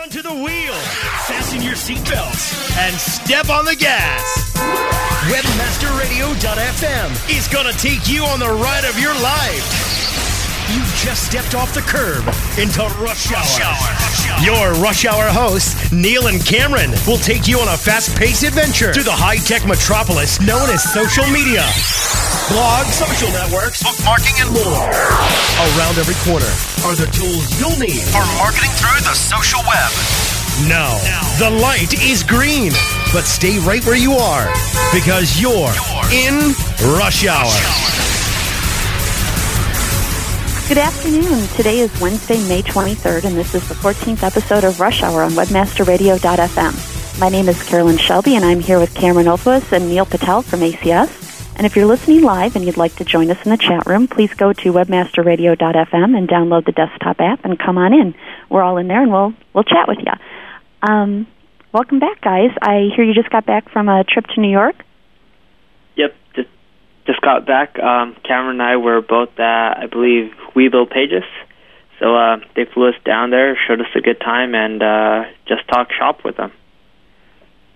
onto the wheel, fasten your seatbelts, and step on the gas. Webmasterradio.fm is going to take you on the ride of your life. You've just stepped off the curb into rush hour. Your Rush Hour hosts, Neil and Cameron, will take you on a fast-paced adventure through the high-tech metropolis known as social media. Blogs, social networks, bookmarking, and more. Around every corner are the tools you'll need for marketing through the social web. Now, the light is green, but stay right where you are because you're in Rush Hour. Good afternoon. Today is Wednesday, May 23rd, and this is the 14th episode of Rush Hour on WebmasterRadio.fm. My name is Carolyn Shelby, and I'm here with Cameron Olthuis and Neil Patel from ACS. And if you're listening live and you'd like to join us in the chat room, please go to webmasterradio.fm and download the desktop app and come on in. We're all in there, and we'll chat with you. Welcome back, guys. I hear you just got back from a trip to New York. Yep, just got back. Cameron and I were both at, I believe, WeBuildPages. So they flew us down there, showed us a good time, and just talked shop with them.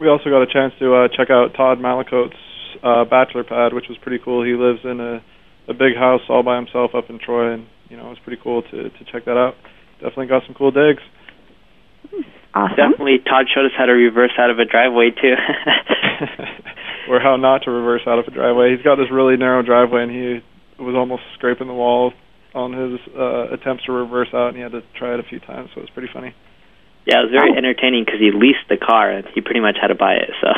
We also got a chance to check out Todd Malakote's bachelor pad, which was pretty cool. He lives in a big house all by himself up in Troy, and it was pretty cool to check that out. Definitely got some cool digs. Awesome. Definitely, Todd showed us how to reverse out of a driveway too, or how not to reverse out of a driveway. He's got this really narrow driveway, and he was almost scraping the wall on his attempts to reverse out, and he had to try it a few times. So it was pretty funny. Yeah, it was very entertaining because he leased the car, and he pretty much had to buy it. So.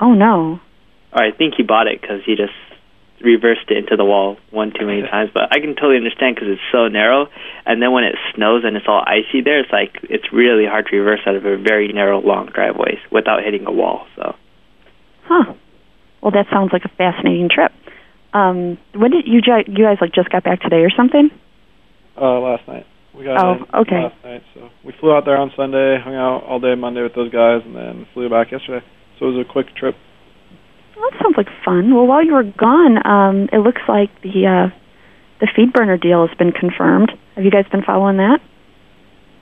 Oh no. I think he bought it because he just reversed it into the wall one too many times. But I can totally understand because it's so narrow. And then when it snows and it's all icy there, it's really hard to reverse out of a very narrow, long driveways without hitting a wall. So. Huh. Well, that sounds like a fascinating trip. When did you guys just got back today or something? Last night. We got in last night. So we flew out there on Sunday, hung out all day Monday with those guys, and then flew back yesterday. So it was a quick trip. Well, that sounds like fun. Well, while you were gone, it looks like the FeedBurner deal has been confirmed. Have you guys been following that?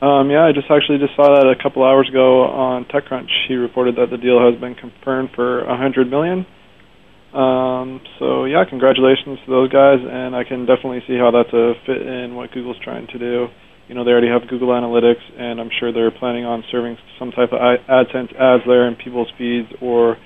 Yeah, I just saw that a couple hours ago on TechCrunch. He reported that the deal has been confirmed for $100 million. So, yeah, congratulations to those guys, and I can definitely see how that's a fit in what Google's trying to do. They already have Google Analytics, and I'm sure they're planning on serving some type of AdSense ads there in people's feeds or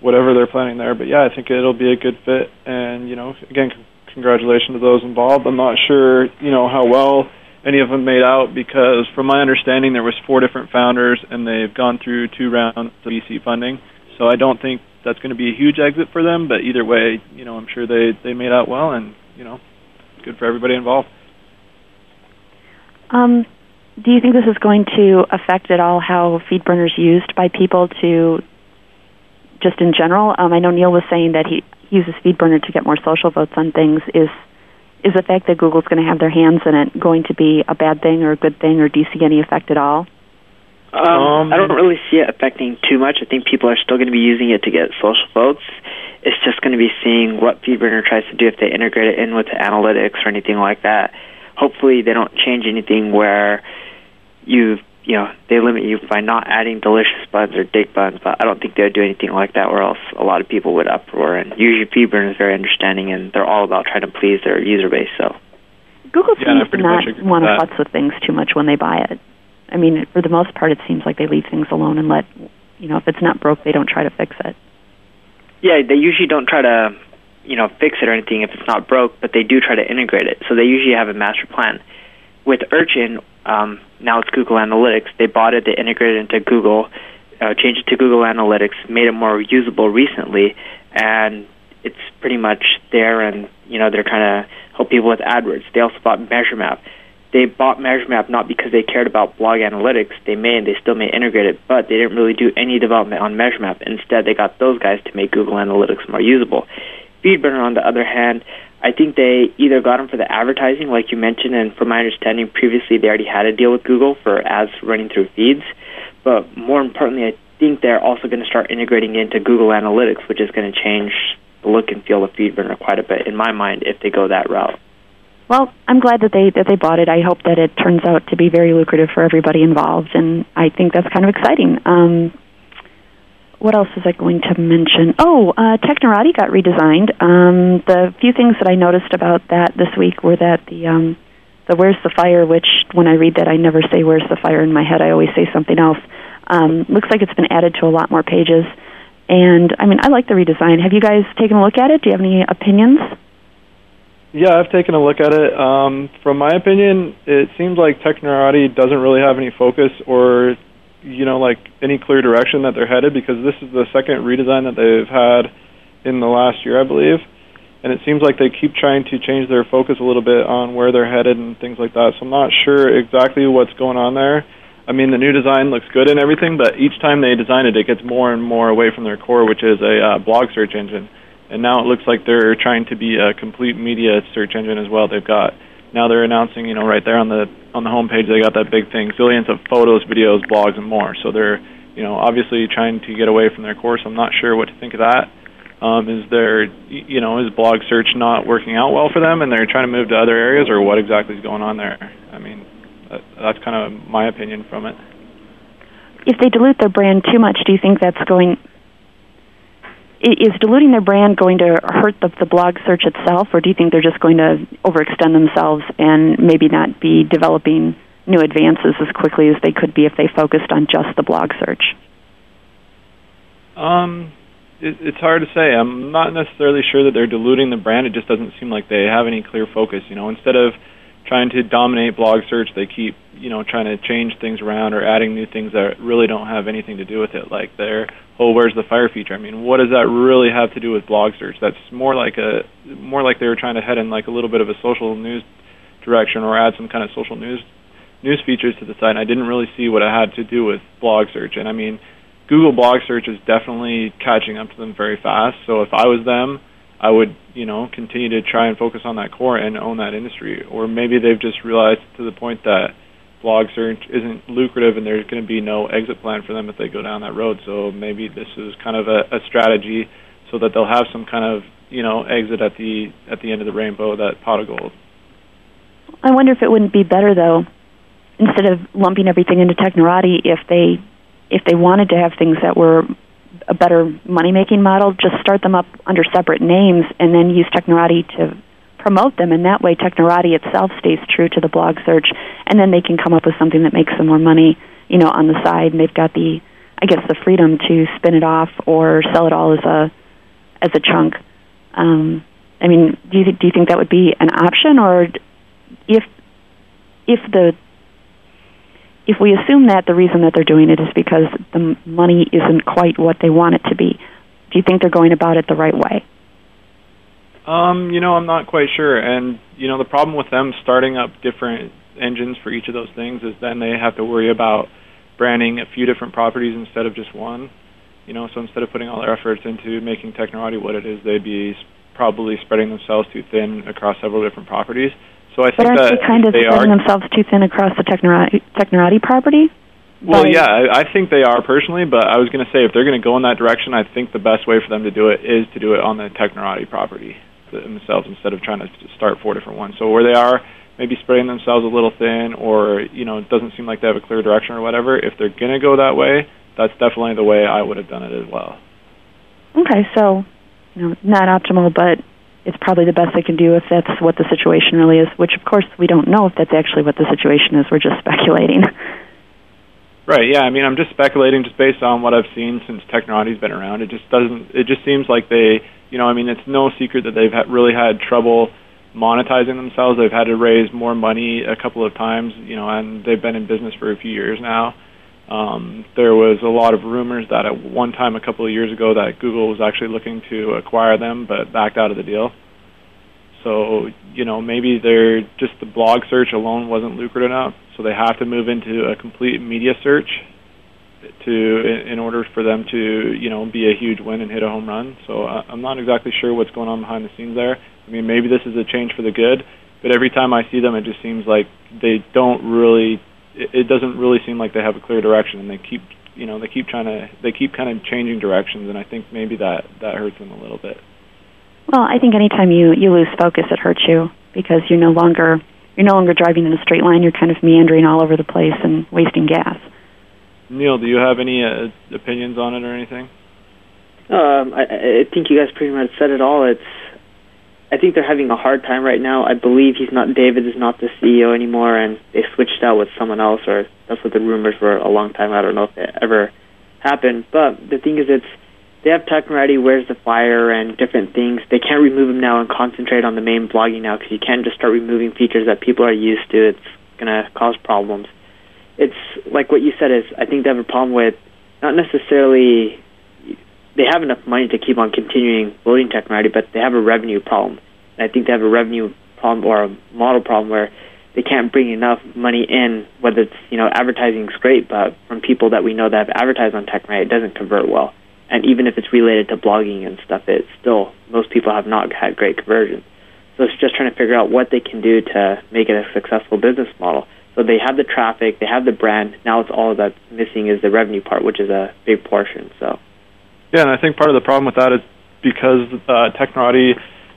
whatever they're planning there. But, yeah, I think it'll be a good fit. And, again, congratulations to those involved. I'm not sure, how well any of them made out because, from my understanding, there was 4 different founders, and they've gone through 2 rounds of VC funding. So I don't think that's going to be a huge exit for them. But either way, I'm sure they made out well and, good for everybody involved. Do you think this is going to affect at all how FeedBurner is used by people just in general? I know Neil was saying that he uses FeedBurner to get more social votes on things. Is the fact that Google's going to have their hands in it going to be a bad thing or a good thing, or do you see any effect at all? I don't really see it affecting too much. I think people are still going to be using it to get social votes. It's just going to be seeing what FeedBurner tries to do if they integrate it in with analytics or anything like that. Hopefully they don't change anything where they limit you by not adding delicious buns or dig buns, but I don't think they would do anything like that or else a lot of people would uproar. And usually FeedBurner is very understanding, and they're all about trying to please their user base. So Google seems to not want to futz with things too much when they buy it. I mean, for the most part, it seems like they leave things alone and let, if it's not broke, they don't try to fix it. Yeah, they usually don't try to fix it or anything if it's not broke, but they do try to integrate it. So they usually have a master plan. With Urchin, now it's Google Analytics, they bought it, they integrated it into Google, changed it to Google Analytics, made it more usable recently, and it's pretty much there, and they're trying to help people with AdWords. They also bought MeasureMap. They bought MeasureMap not because they cared about blog analytics. They may and they still may integrate it, but they didn't really do any development on MeasureMap. Instead, they got those guys to make Google Analytics more usable. FeedBurner, on the other hand, I think they either got them for the advertising, like you mentioned, and from my understanding, previously they already had a deal with Google for ads running through feeds. But more importantly, I think they're also going to start integrating into Google Analytics, which is going to change the look and feel of FeedBurner quite a bit, in my mind, if they go that route. Well, I'm glad that they bought it. I hope that it turns out to be very lucrative for everybody involved, and I think that's kind of exciting. What else was I going to mention? Oh, Technorati got redesigned. The few things that I noticed about that this week were that the Where's the Fire, which when I read that I never say Where's the Fire in my head. I always say something else. Looks like it's been added to a lot more pages. And, I mean, I like the redesign. Have you guys taken a look at it? Do you have any opinions? Yeah, I've taken a look at it. From my opinion, it seems like Technorati doesn't really have any focus or any clear direction that they're headed, because this is the second redesign that they've had in the last year, I believe. And it seems like they keep trying to change their focus a little bit on where they're headed and things like that. So I'm not sure exactly what's going on there. I mean, the new design looks good and everything, but each time they design it, it gets more and more away from their core, which is a blog search engine. And now it looks like they're trying to be a complete media search engine as well. They've got now they're announcing, right there on the homepage, they got that big thing, zillions of photos, videos, blogs, and more. So they're, obviously trying to get away from their core. So I'm not sure what to think of that. Is blog search not working out well for them, and they're trying to move to other areas, or what exactly is going on there? I mean, that's kind of my opinion from it. If they dilute their brand too much, do you think that's going? Is diluting their brand going to hurt the blog search itself, or do you think they're just going to overextend themselves and maybe not be developing new advances as quickly as they could be if they focused on just the blog search? It's hard to say. I'm not necessarily sure that they're diluting the brand. It just doesn't seem like they have any clear focus. Instead of trying to dominate blog search, they keep trying to change things around or adding new things that really don't have anything to do with it, like their Where's the Fire feature. I mean, what does that really have to do with blog search? That's more like they were trying to head in like a little bit of a social news direction, or add some kind of social news features to the site. And I didn't really see what it had to do with blog search. And I mean, Google blog search is definitely catching up to them very fast. So if I was them, I would continue to try and focus on that core and own that industry. Or maybe they've just realized to the point that blog search isn't lucrative and there's going to be no exit plan for them if they go down that road. So maybe this is kind of a strategy so that they'll have some kind of, exit at the end of the rainbow, that pot of gold. I wonder if it wouldn't be better, though, instead of lumping everything into Technorati, if they wanted to have things that were a better money-making model, just start them up under separate names and then use Technorati to promote them, and that way Technorati itself stays true to the blog search, and then they can come up with something that makes them more money, on the side, and they've got the freedom to spin it off or sell it all as a chunk. I mean, do you think that would be an option, or if we assume that the reason that they're doing it is because the money isn't quite what they want it to be, do you think they're going about it the right way? I'm not quite sure. And, the problem with them starting up different engines for each of those things is then they have to worry about branding a few different properties instead of just one. So instead of putting all their efforts into making Technorati what it is, they'd be probably spreading themselves too thin across several different properties. So I think that they kind of spreading themselves too thin across the Technorati property? Well, yeah, I think they are personally, but I was going to say if they're going to go in that direction, I think the best way for them to do it is to do it on the Technorati property themselves instead of trying to start four different ones. So where they are maybe spreading themselves a little thin, or it doesn't seem like they have a clear direction or whatever, if they're going to go that way, that's definitely the way I would have done it as well. Okay, so not optimal, but it's probably the best they can do if that's what the situation really is, which of course we don't know if that's actually what the situation is. We're just speculating. Right, yeah, I mean, I'm just speculating just based on what I've seen since Technorati's been around. It just seems like they, I mean, it's no secret that they've really had trouble monetizing themselves. They've had to raise more money a couple of times, and they've been in business for a few years now. There was a lot of rumors that at one time a couple of years ago that Google was actually looking to acquire them but backed out of the deal. So, maybe they're just the blog search alone wasn't lucrative enough, so they have to move into a complete media search in order for them to, be a huge win and hit a home run. So I'm not exactly sure what's going on behind the scenes there. I mean, maybe this is a change for the good, but every time I see them, it just seems like they it doesn't really seem like they have a clear direction, and they keep kind of changing directions, and I think maybe that hurts them a little bit. Well, I think anytime you lose focus, it hurts you. because you're no longer driving in a straight line. You're kind of meandering all over the place and wasting gas. Neil, do you have any opinions on it or anything? I think you guys pretty much said it all. I think they're having a hard time right now. I believe David is not the CEO anymore, and they switched out with someone else, or that's what the rumors were a long time. I don't know if it ever happened. But the thing is, they have Technorati, Where's the Fire, and different things. They can't remove them now and concentrate on the main blogging now, because you can't just start removing features that people are used to. It's going to cause problems. It's like what you said is, I think they have a problem with not necessarily... They have enough money to keep on continuing building Technorati, but they have a revenue problem. And I think they have a revenue problem or a model problem where they can't bring enough money in, whether it's, advertising's great, but from people that we know that have advertised on Technorati, it doesn't convert well. And even if it's related to blogging and stuff, it's still, most people have not had great conversions. So it's just trying to figure out what they can do to make it a successful business model. So they have the traffic, they have the brand. Now it's all that's missing is the revenue part, which is a big portion, so... Yeah, and I think part of the problem with that is because Technorati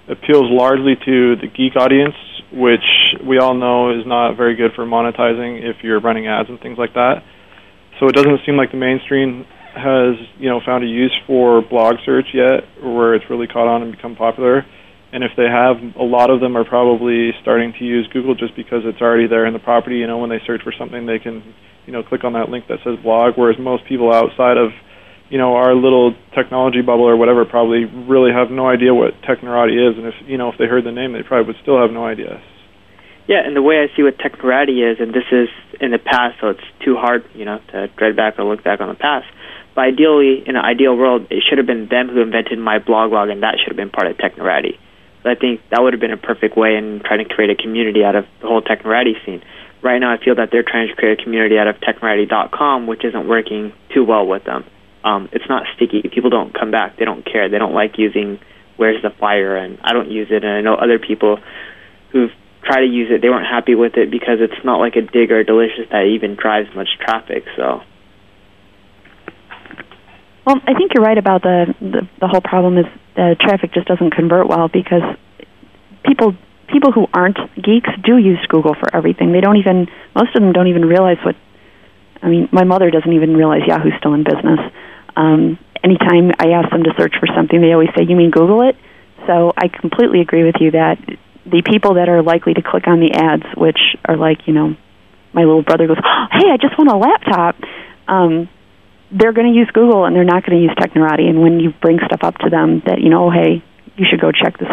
appeals largely to the geek audience, which we all know is not very good for monetizing if you're running ads and things like that. So it doesn't seem like the mainstream has, found a use for blog search yet, where it's really caught on and become popular. And if they have, a lot of them are probably starting to use Google just because it's already there in the property. When they search for something, they can, click on that link that says blog, whereas most people outside of our little technology bubble or whatever probably really have no idea what Technorati is, and if they heard the name, they probably would still have no idea. Yeah, and the way I see what Technorati is, and this is in the past, so it's too hard, to dread back or look back on the past. But ideally, in an ideal world, it should have been them who invented my blog, and that should have been part of Technorati. So I think that would have been a perfect way in trying to create a community out of the whole Technorati scene. Right now, I feel that they're trying to create a community out of TechNorati.com, which isn't working too well with them. It's not sticky. People don't come back. They don't care. They don't like using Where's the Fire, and I don't use it, and I know other people who've tried to use it, they weren't happy with it because it's not like a Digg or a Delicious that even drives much traffic. So, well, I think you're right about the whole problem is traffic just doesn't convert well because people who aren't geeks do use Google for everything. Most of them don't even realize what... my mother doesn't even realize Yahoo's still in business. Anytime I ask them to search for something, they always say, you mean Google it? So I completely agree with you that the people that are likely to click on the ads, which are like, my little brother goes, hey, I just want a laptop, they're going to use Google and they're not going to use Technorati. And when you bring stuff up to them that, hey, you should go check this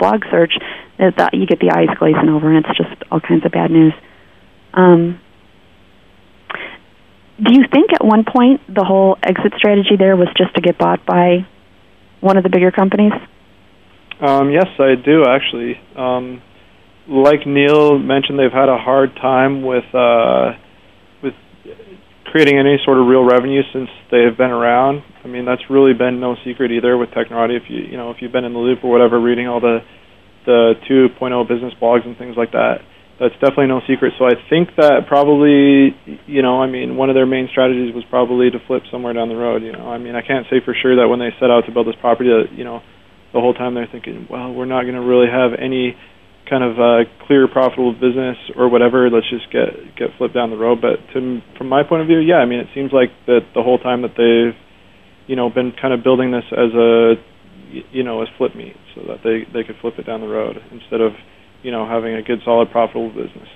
blog search, you get the eyes glazing over and it's just all kinds of bad news. Do you think at one point the whole exit strategy there was just to get bought by one of the bigger companies? Yes, I do, actually. Like Neil mentioned, they've had a hard time with creating any sort of real revenue since they have been around. That's really been no secret either with Technorati. If you've been in the loop or whatever, reading all the 2.0 business blogs and things like that, that's definitely no secret. So I think that probably, one of their main strategies was probably to flip somewhere down the road. I can't say for sure that when they set out to build this property that, the whole time they're thinking, well, we're not going to really have any kind of clear profitable business or whatever. Let's just get flipped down the road. But from my point of view, yeah, it seems like that the whole time that they've, been kind of building this as as flip meat so that they could flip it down the road instead of, having a good, solid, profitable business.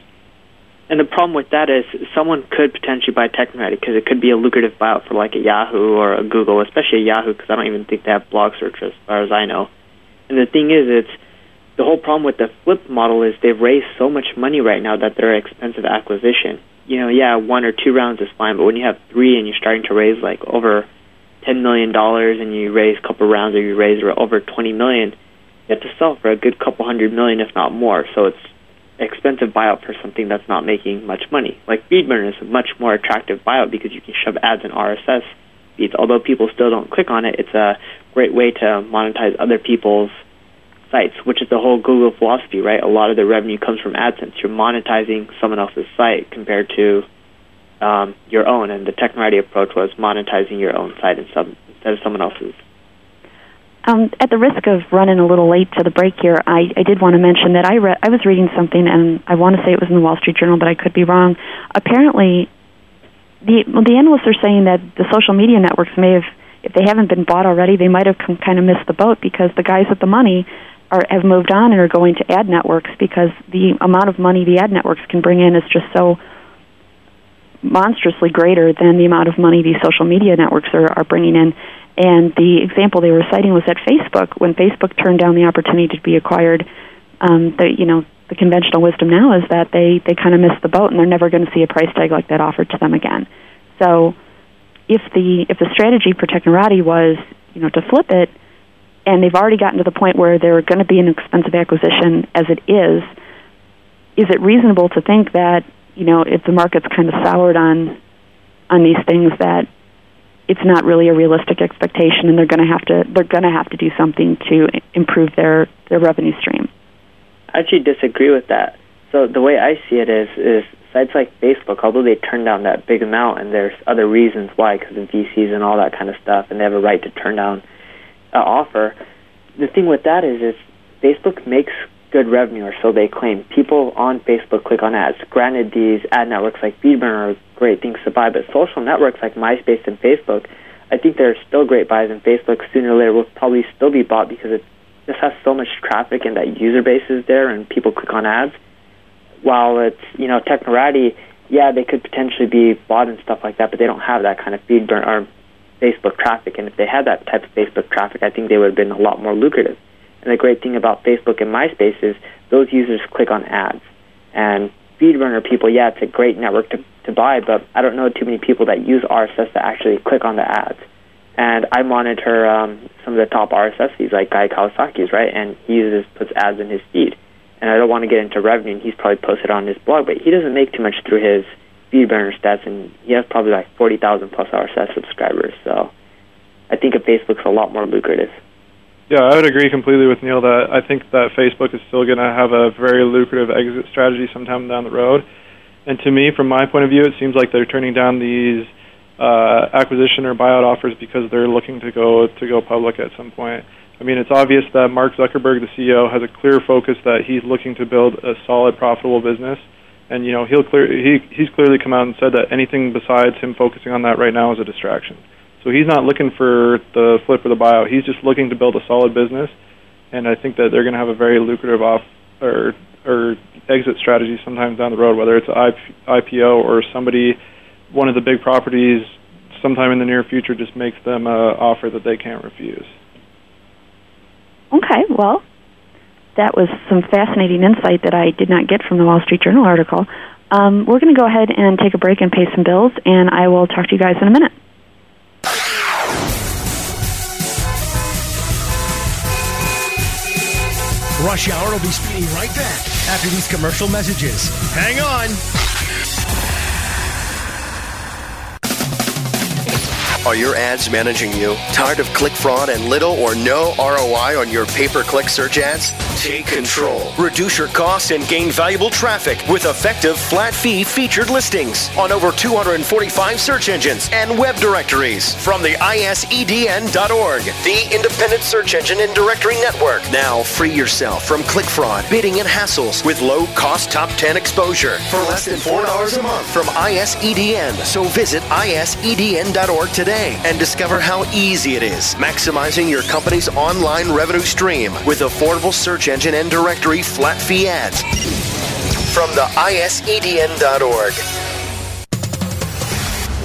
And the problem with that is someone could potentially buy Technorati because it could be a lucrative buyout for like a Yahoo or a Google, especially a Yahoo because I don't even think they have blog search as far as I know. And the thing is, the whole problem with the flip model is they've raised so much money right now that they're an expensive acquisition. One or two rounds is fine, but when you have three and you're starting to raise like over $10 million and you raise a couple rounds or you raise over $20 million, you have to sell for a good couple $100 million, if not more. So it's expensive buyout for something that's not making much money. Like FeedBurner is a much more attractive buyout because you can shove ads and RSS feeds. Although people still don't click on it, it's a great way to monetize other people's sites, which is the whole Google philosophy, right? A lot of the revenue comes from AdSense. You're monetizing someone else's site compared to your own. And the Technorati approach was monetizing your own site instead of someone else's. At the risk of running a little late to the break here, I did want to mention that I was reading something, and I want to say it was in the Wall Street Journal, but I could be wrong. Apparently, the analysts are saying that the social media networks may have, if they haven't been bought already, they might have kind of missed the boat, because the guys with the money have moved on and are going to ad networks, because the amount of money the ad networks can bring in is just so monstrously greater than the amount of money these social media networks are bringing in. And the example they were citing was at Facebook. When Facebook turned down the opportunity to be acquired, the conventional wisdom now is that they kind of missed the boat, and they're never going to see a price tag like that offered to them again. So if the strategy for Technorati was, to flip it, and they've already gotten to the point where they're going to be an expensive acquisition as it is it reasonable to think that, if the market's kind of soured on these things, that it's not really a realistic expectation, and they're going to have to do something to improve their revenue stream? I actually disagree with that. So the way I see it is sites like Facebook, although they turn down that big amount, and there's other reasons why, because of VCs and all that kind of stuff, and they have a right to turn down an offer. The thing with that is Facebook makes good revenue, or so they claim. People on Facebook click on ads. Granted, these ad networks like FeedBurner are great things to buy, but social networks like MySpace and Facebook, I think they're still great buys, and Facebook sooner or later will probably still be bought, because it just has so much traffic and that user base is there and people click on ads. While it's, Technorati, yeah, they could potentially be bought and stuff like that, but they don't have that kind of FeedBurner or Facebook traffic, and if they had that type of Facebook traffic, I think they would have been a lot more lucrative. And the great thing about Facebook and MySpace is those users click on ads. And FeedBurner people, yeah, it's a great network to buy, but I don't know too many people that use RSS to actually click on the ads. And I monitor some of the top RSSs, like Guy Kawasaki's, right? And he puts ads in his feed. And I don't want to get into revenue, and he's probably posted on his blog, but he doesn't make too much through his FeedBurner stats, and he has probably like 40,000-plus RSS subscribers. So I think of Facebook's a lot more lucrative. Yeah, I would agree completely with Neil that I think that Facebook is still going to have a very lucrative exit strategy sometime down the road. And to me, from my point of view, it seems like they're turning down these acquisition or buyout offers because they're looking to go public at some point. I mean, it's obvious that Mark Zuckerberg, the CEO, has a clear focus that he's looking to build a solid, profitable business. And he's clearly come out and said that anything besides him focusing on that right now is a distraction. So he's not looking for the flip or the buyout. He's just looking to build a solid business, and I think that they're going to have a very lucrative or exit strategy sometimes down the road, whether it's an IPO or one of the big properties sometime in the near future just makes them an offer that they can't refuse. Okay, well, that was some fascinating insight that I did not get from the Wall Street Journal article. We're going to go ahead and take a break and pay some bills, and I will talk to you guys in a minute. Rush Hour will be speeding right back after these commercial messages. Hang on. Are your ads managing you? Tired of click fraud and little or no ROI on your pay-per-click search ads? Take control. Reduce your costs and gain valuable traffic with effective flat-fee featured listings on over 245 search engines and web directories from the isedn.org, the independent search engine and directory network. Now free yourself from click fraud, bidding, and hassles with low-cost top 10 exposure for less than $4 a month from ISEDN. So visit isedn.org today and discover how easy it is maximizing your company's online revenue stream with affordable search engine and directory flat fee ads from the isedn.org.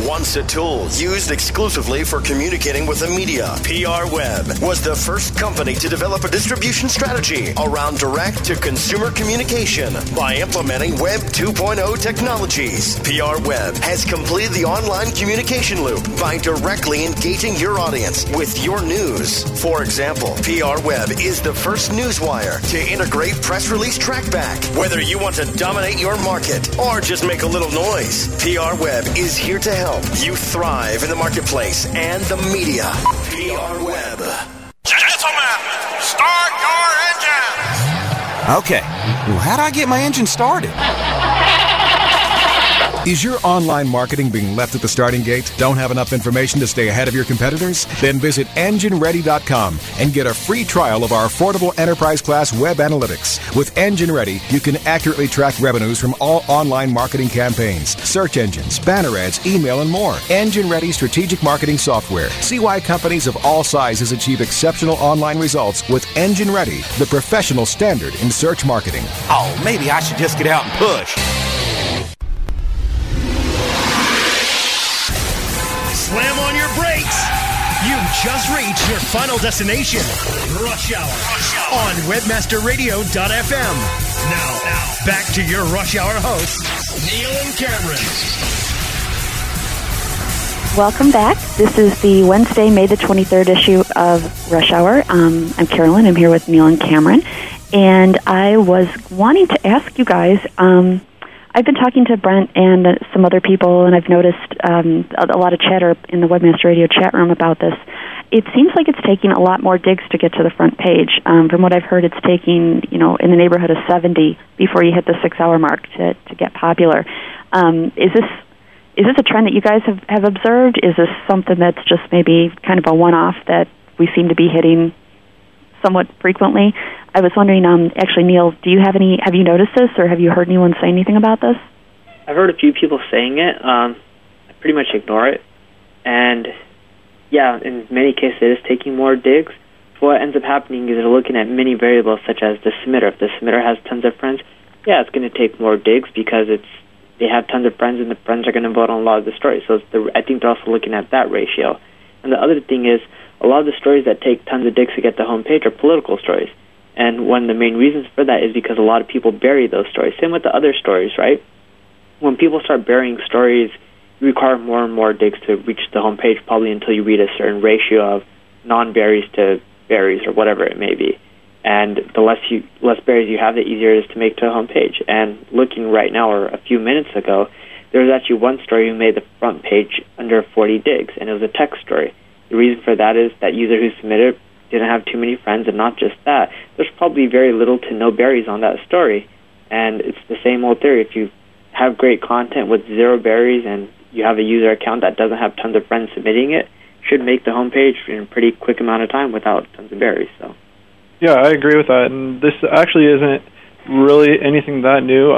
Once a tool used exclusively for communicating with the media, PRWeb was the first company to develop a distribution strategy around direct-to-consumer communication by implementing Web 2.0 technologies. PRWeb has completed the online communication loop by directly engaging your audience with your news. For example, PRWeb is the first newswire to integrate press release trackback. Whether you want to dominate your market or just make a little noise, PRWeb is here to help you thrive in the marketplace and the media. PRWeb. Gentlemen, start your engines. Okay, well, how do I get my engine started? Is your online marketing being left at the starting gate? Don't have enough information to stay ahead of your competitors? Then visit EngineReady.com and get a free trial of our affordable enterprise-class web analytics. With EngineReady, you can accurately track revenues from all online marketing campaigns, search engines, banner ads, email, and more. EngineReady strategic marketing software. See why companies of all sizes achieve exceptional online results with EngineReady, the professional standard in search marketing. Oh, maybe I should just get out and push. Slam on your brakes. You've just reached your final destination. Rush Hour. On WebmasterRadio.fm. Now, back to your Rush Hour hosts, Neil and Cameron. Welcome back. This is the Wednesday, May the 23rd issue of Rush Hour. I'm Carolyn. I'm here with Neil and Cameron. And I was wanting to ask you guys, I've been talking to Brent and some other people, and I've noticed a lot of chatter in the Webmaster Radio chat room about this. It seems like it's taking a lot more digs to get to the front page. From what I've heard, it's taking, in the neighborhood of 70 before you hit the 6-hour mark to get popular. Is this a trend that you guys have observed? Is this something that's just maybe kind of a one-off that we seem to be hitting somewhat frequently? I was wondering, actually, Neil, have you noticed this, or have you heard anyone say anything about this? I've heard a few people saying it. I pretty much ignore it. And, yeah, in many cases, it is taking more digs. So what ends up happening is they're looking at many variables, such as the submitter. If the submitter has tons of friends, yeah, it's going to take more digs because they have tons of friends, and the friends are going to vote on a lot of the stories. So I think they're also looking at that ratio. And the other thing is, a lot of the stories that take tons of digs to get the homepage are political stories. And one of the main reasons for that is because a lot of people bury those stories. Same with the other stories, right? When people start burying stories, you require more and more digs to reach the homepage, probably until you read a certain ratio of non-buries to buries or whatever it may be. And the less barriers you have, the easier it is to make to a homepage. And looking right now, or a few minutes ago, there was actually one story who made the front page under 40 digs, and it was a tech story. The reason for that is that user who submitted didn't have too many friends, and not just that, there's probably very little to no barriers on that story. And it's the same old theory. If you have great content with zero barriers and you have a user account that doesn't have tons of friends submitting it, should make the homepage in a pretty quick amount of time without tons of barriers. So. Yeah, I agree with that, and this actually isn't really anything that new.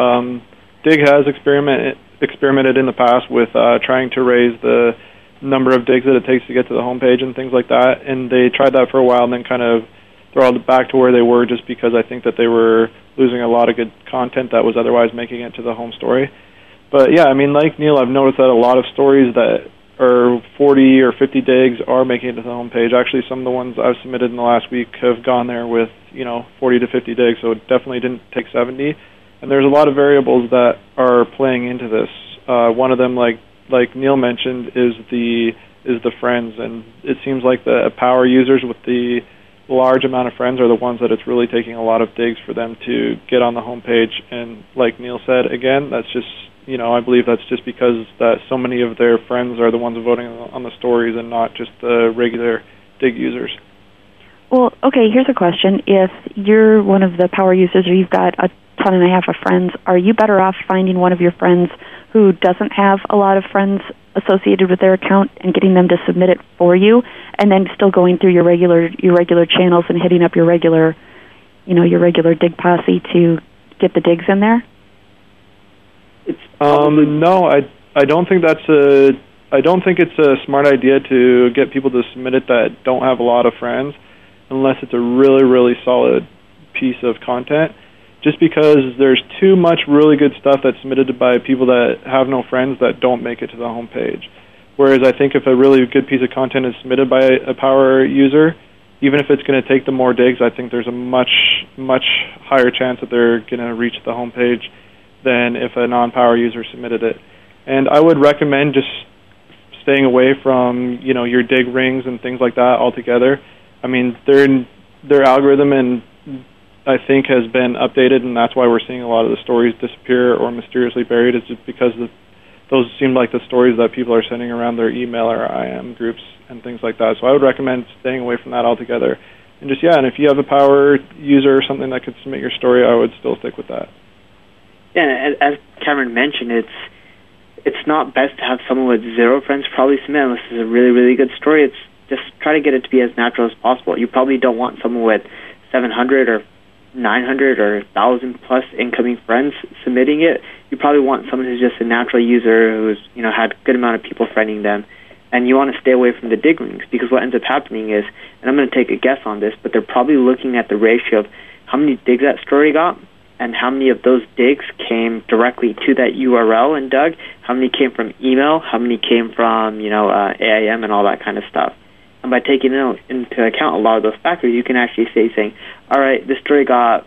Digg has experimented in the past with trying to raise the number of digs that it takes to get to the homepage and things like that, and they tried that for a while and then kind of throttled back to where they were, just because I think that they were losing a lot of good content that was otherwise making it to the home story. But yeah, I mean, like Neil, I've noticed that a lot of stories that or 40 or 50 digs are making it to the homepage. Actually, some of the ones I've submitted in the last week have gone there with, 40 to 50 digs, so it definitely didn't take 70. And there's a lot of variables that are playing into this. One of them, like Neil mentioned, is the friends, and it seems like the power users with the large amount of friends are the ones that it's really taking a lot of digs for them to get on the homepage. And like Neil said, again, that's just I believe that's just because that so many of their friends are the ones voting on the stories and not just the regular dig users. Well, okay, here's a question. If you're one of the power users or you've got a ton and a half of friends, are you better off finding one of your friends who doesn't have a lot of friends associated with their account and getting them to submit it for you, and then still going through your regular channels and hitting up your regular dig posse to get the digs in there? No, I don't think it's a smart idea to get people to submit it that don't have a lot of friends, unless it's a really, really solid piece of content. Just because there's too much really good stuff that's submitted by people that have no friends that don't make it to the homepage. Whereas I think if a really good piece of content is submitted by a power user, even if it's going to take them more digs, I think there's a much, much higher chance that they're going to reach the homepage than if a non-power user submitted it. And I would recommend just staying away from, your dig rings and things like that altogether. I mean, their algorithm, and I think, has been updated, and that's why we're seeing a lot of the stories disappear or mysteriously buried. It's just because those seem like the stories that people are sending around their email or IM groups and things like that. So I would recommend staying away from that altogether. And just, yeah, and if you have a power user or something that could submit your story, I would still stick with that. Yeah, as Cameron mentioned, it's it's not best to have someone with zero friends probably submit unless it's a really, really good story. It's just try to get it to be as natural as possible. You probably don't want someone with 700 or 900 or 1,000 plus incoming friends submitting it. You probably want someone who's just a natural user who's, you know, had a good amount of people friending them. And you want to stay away from the Digg links, because what ends up happening is, and I'm going to take a guess on this, but they're probably looking at the ratio of how many digs that story got and how many of those digs came directly to that URL and dug, how many came from email, how many came from, you know, AIM and all that kind of stuff. And by taking into account a lot of those factors, you can actually say, all right, this story got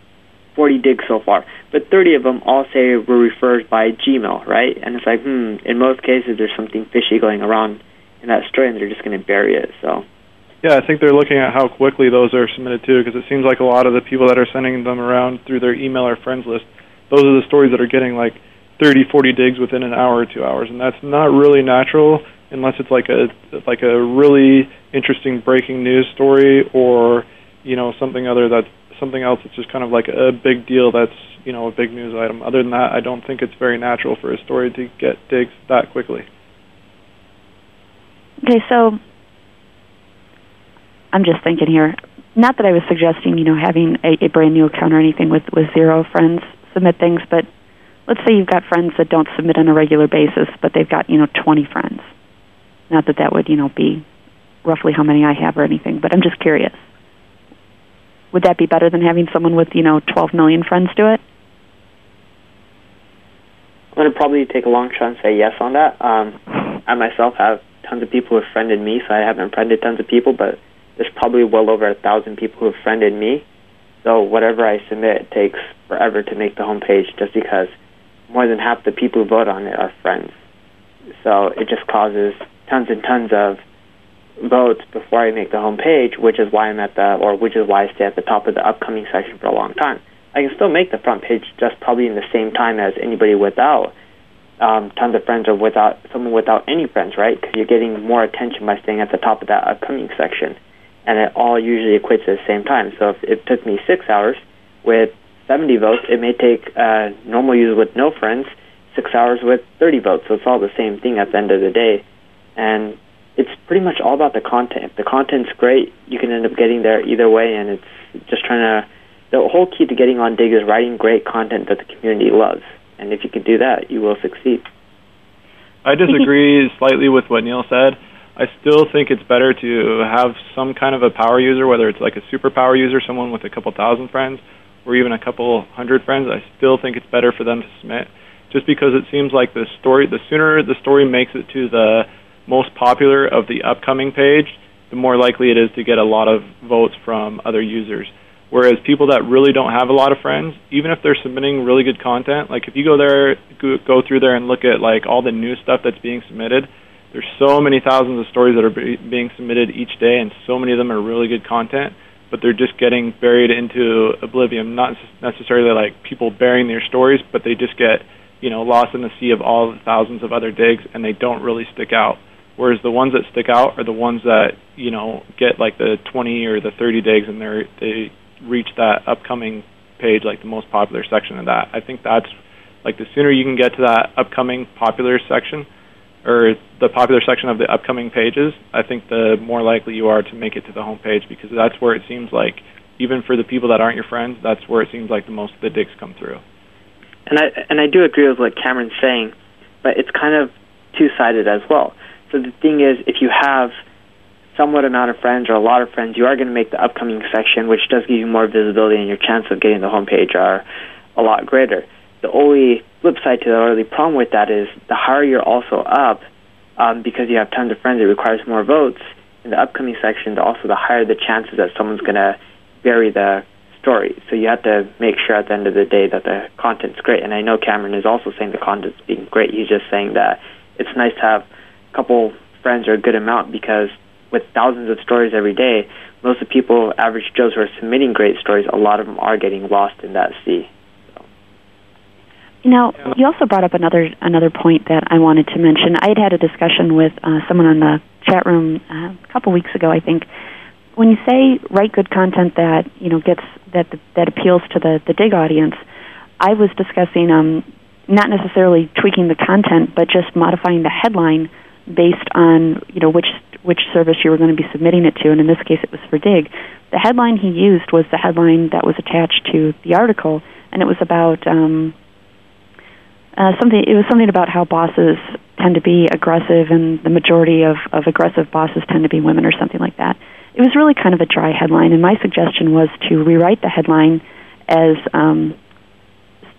40 digs so far, but 30 of them all say were referred by Gmail, right? And it's like, in most cases there's something fishy going around in that story, and they're just going to bury it. So, yeah, I think they're looking at how quickly those are submitted too, because it seems like a lot of the people that are sending them around through their email or friends list, those are the stories that are getting like 30, 40 digs within an hour or 2 hours, and that's not really natural unless it's like a really interesting breaking news story, or something else that's just kind of like a big deal that's a big news item. Other than that, I don't think it's very natural for a story to get digs that quickly. Okay, so I'm just thinking here. Not that I was suggesting, having a brand new account or anything with zero friends submit things, but let's say you've got friends that don't submit on a regular basis, but they've got 20 friends. Not that that would be roughly how many I have or anything, but I'm just curious. Would that be better than having someone with 12 million friends do it? I'm going to probably take a long shot and say yes on that. I myself have tons of people who have friended me, so I haven't friended tons of people, but there's probably well over 1,000 people who have friended me. So whatever I submit takes forever to make the homepage, just because more than half the people who vote on it are friends. So it just causes tons and tons of votes before I make the homepage, which is why I stay at the top of the upcoming section for a long time. I can still make the front page just probably in the same time as anybody without tons of friends, or without someone without any friends, right? Because you're getting more attention by staying at the top of that upcoming section, and it all usually equates at the same time. So if it took me 6 hours with 70 votes, it may take a normal user with no friends 6 hours with 30 votes. So it's all the same thing at the end of the day, and it's pretty much all about the content. If the content's great, you can end up getting there either way, and it's just the whole key to getting on Digg is writing great content that the community loves. And if you can do that, you will succeed. I disagree slightly with what Neil said. I still think it's better to have some kind of a power user, whether it's like a superpower user, someone with a couple thousand friends, or even a couple hundred friends. I still think it's better for them to submit, just because it seems like the sooner the story makes it to the most popular of the upcoming page, the more likely it is to get a lot of votes from other users. Whereas people that really don't have a lot of friends, even if they're submitting really good content, like if you go through there and look at like all the new stuff that's being submitted, there's so many thousands of stories that are being submitted each day, and so many of them are really good content, but they're just getting buried into oblivion. Not necessarily like people burying their stories, but they just get lost in the sea of all the thousands of other digs, and they don't really stick out. Whereas the ones that stick out are the ones that, get like the 20 or the 30 digs, and they reach that upcoming page, like the most popular section of that. I think that's, like, the sooner you can get to that upcoming popular section, or the popular section of the upcoming pages, I think the more likely you are to make it to the home page, because that's where it seems like, even for the people that aren't your friends, that's where it seems like the most of the digs come through. And I do agree with what Cameron's saying, but it's kind of two-sided as well. So the thing is, if you have somewhat amount of friends or a lot of friends, you are going to make the upcoming section, which does give you more visibility, and your chance of getting the homepage are a lot greater. The only flip side to that, or the problem with that, is the higher you're also up, because you have tons of friends, it requires more votes in the upcoming section. Also, the higher the chances that someone's going to bury the story. So you have to make sure at the end of the day that the content's great. And I know Cameron is also saying the content's being great. He's just saying that it's nice to have a couple friends or a good amount, because with thousands of stories every day, most of the people, average Joes, who are submitting great stories, a lot of them are getting lost in that sea. So. You also brought up another point that I wanted to mention. I had a discussion with someone on the chat room a couple weeks ago, I think. When you say write good content that that appeals to the Digg audience, I was discussing not necessarily tweaking the content, but just modifying the headline based on, you know, which service you were going to be submitting it to, and in this case it was for Digg. The headline he used was the headline that was attached to the article, and it was about something about how bosses tend to be aggressive, and the majority of aggressive bosses tend to be women or something like that. It was really kind of a dry headline, and my suggestion was to rewrite the headline as